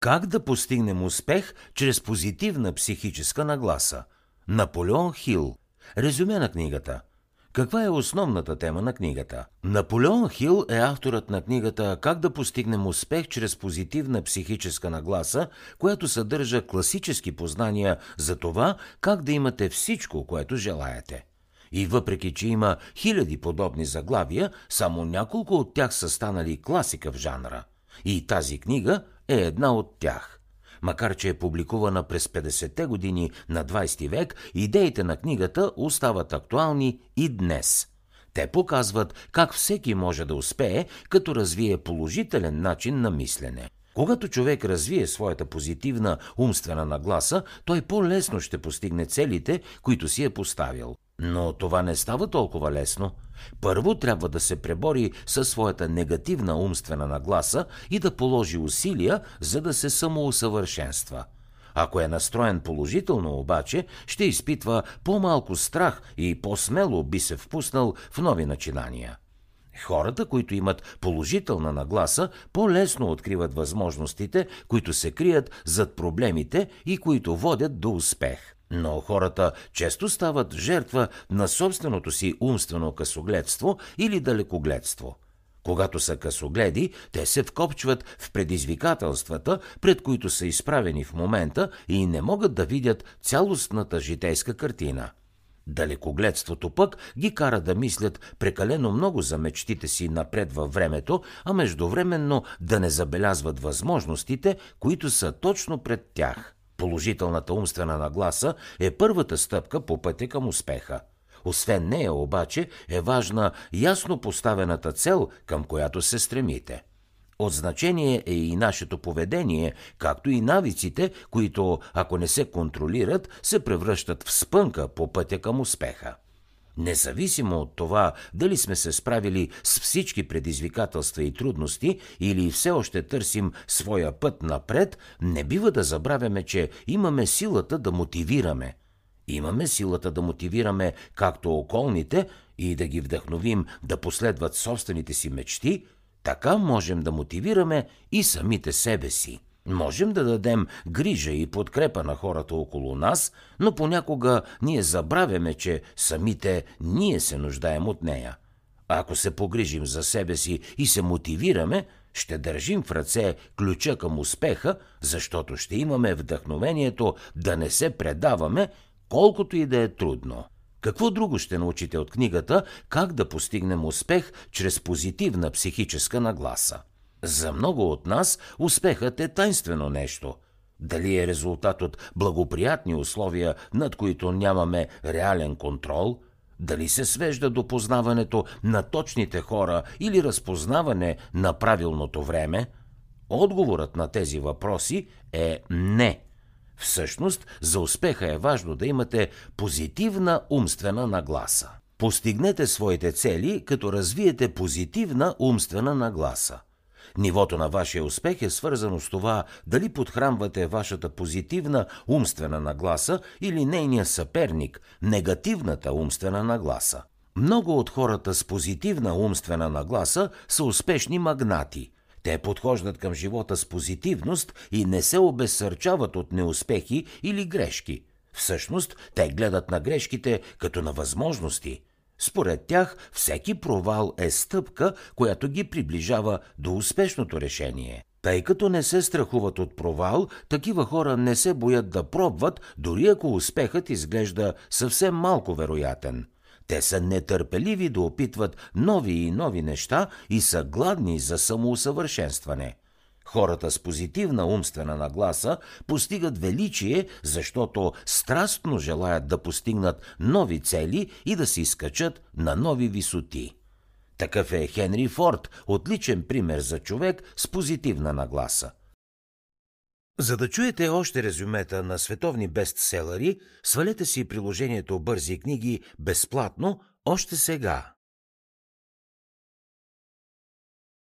Как да постигнем успех чрез позитивна психическа нагласа? Наполеон Хил. Резюме на книгата. Каква е основната тема на книгата? Наполеон Хил е авторът на книгата «Как да постигнем успех чрез позитивна психическа нагласа», която съдържа класически познания за това как да имате всичко, което желаете. И въпреки, че има хиляди подобни заглавия, само няколко от тях са станали класика в жанра. И тази книга е една от тях. Макар че е публикувана през 50-те години на 20 век, идеите на книгата остават актуални и днес. Те показват как всеки може да успее, като развие положителен начин на мислене. Когато човек развие своята позитивна умствена нагласа, той по-лесно ще постигне целите, които си е поставил. Но това не става толкова лесно. Първо трябва да се пребори със своята негативна умствена нагласа и да положи усилия, за да се самоусъвършенства. Ако е настроен положително обаче, ще изпитва по-малко страх и по-смело би се впуснал в нови начинания. Хората, които имат положителна нагласа, по-лесно откриват възможностите, които се крият зад проблемите и които водят до успех. Но хората често стават жертва на собственото си умствено късогледство или далекогледство. Когато са късогледи, те се вкопчват в предизвикателствата, пред които са изправени в момента и не могат да видят цялостната житейска картина. Далекогледството пък ги кара да мислят прекалено много за мечтите си напред във времето, а междувременно да не забелязват възможностите, които са точно пред тях. Положителната умствена нагласа е първата стъпка по пътя към успеха. Освен нея обаче е важна ясно поставената цел, към която се стремите. От значение е и нашето поведение, както и навиците, които, ако не се контролират, се превръщат в спънка по пътя към успеха. Независимо от това дали сме се справили с всички предизвикателства и трудности или все още търсим своя път напред, не бива да забравяме, че имаме силата да мотивираме. Имаме силата да мотивираме както околните и да ги вдъхновим да последват собствените си мечти, така можем да мотивираме и самите себе си. Можем да дадем грижа и подкрепа на хората около нас, но понякога ние забравяме, че самите ние се нуждаем от нея. А ако се погрижим за себе си и се мотивираме, ще държим в ръце ключа към успеха, защото ще имаме вдъхновението да не се предаваме, колкото и да е трудно. Какво друго ще научите от книгата «Как да постигнем успех чрез позитивна психическа нагласа»? За много от нас успехът е тайнствено нещо. Дали е резултат от благоприятни условия, над които нямаме реален контрол? Дали се свежда до познаването на точните хора или разпознаване на правилното време? Отговорът на тези въпроси е не. Всъщност, за успеха е важно да имате позитивна умствена нагласа. Постигнете своите цели, като развиете позитивна умствена нагласа. Нивото на вашия успех е свързано с това дали подхранвате вашата позитивна умствена нагласа или нейния съперник – негативната умствена нагласа. Много от хората с позитивна умствена нагласа са успешни магнати. Те подхождат към живота с позитивност и не се обезсърчават от неуспехи или грешки. Всъщност, те гледат на грешките като на възможности. Според тях, всеки провал е стъпка, която ги приближава до успешното решение. Тъй като не се страхуват от провал, такива хора не се боят да пробват, дори ако успехът изглежда съвсем малко вероятен. Те са нетърпеливи да опитват нови и нови неща и са гладни за самоусъвършенстване. Хората с позитивна умствена нагласа постигат величие, защото страстно желаят да постигнат нови цели и да се изкачат на нови висоти. Такъв е Хенри Форд, отличен пример за човек с позитивна нагласа. За да чуете още резюмета на световни бестселери, свалете си приложението Бързи книги безплатно още сега.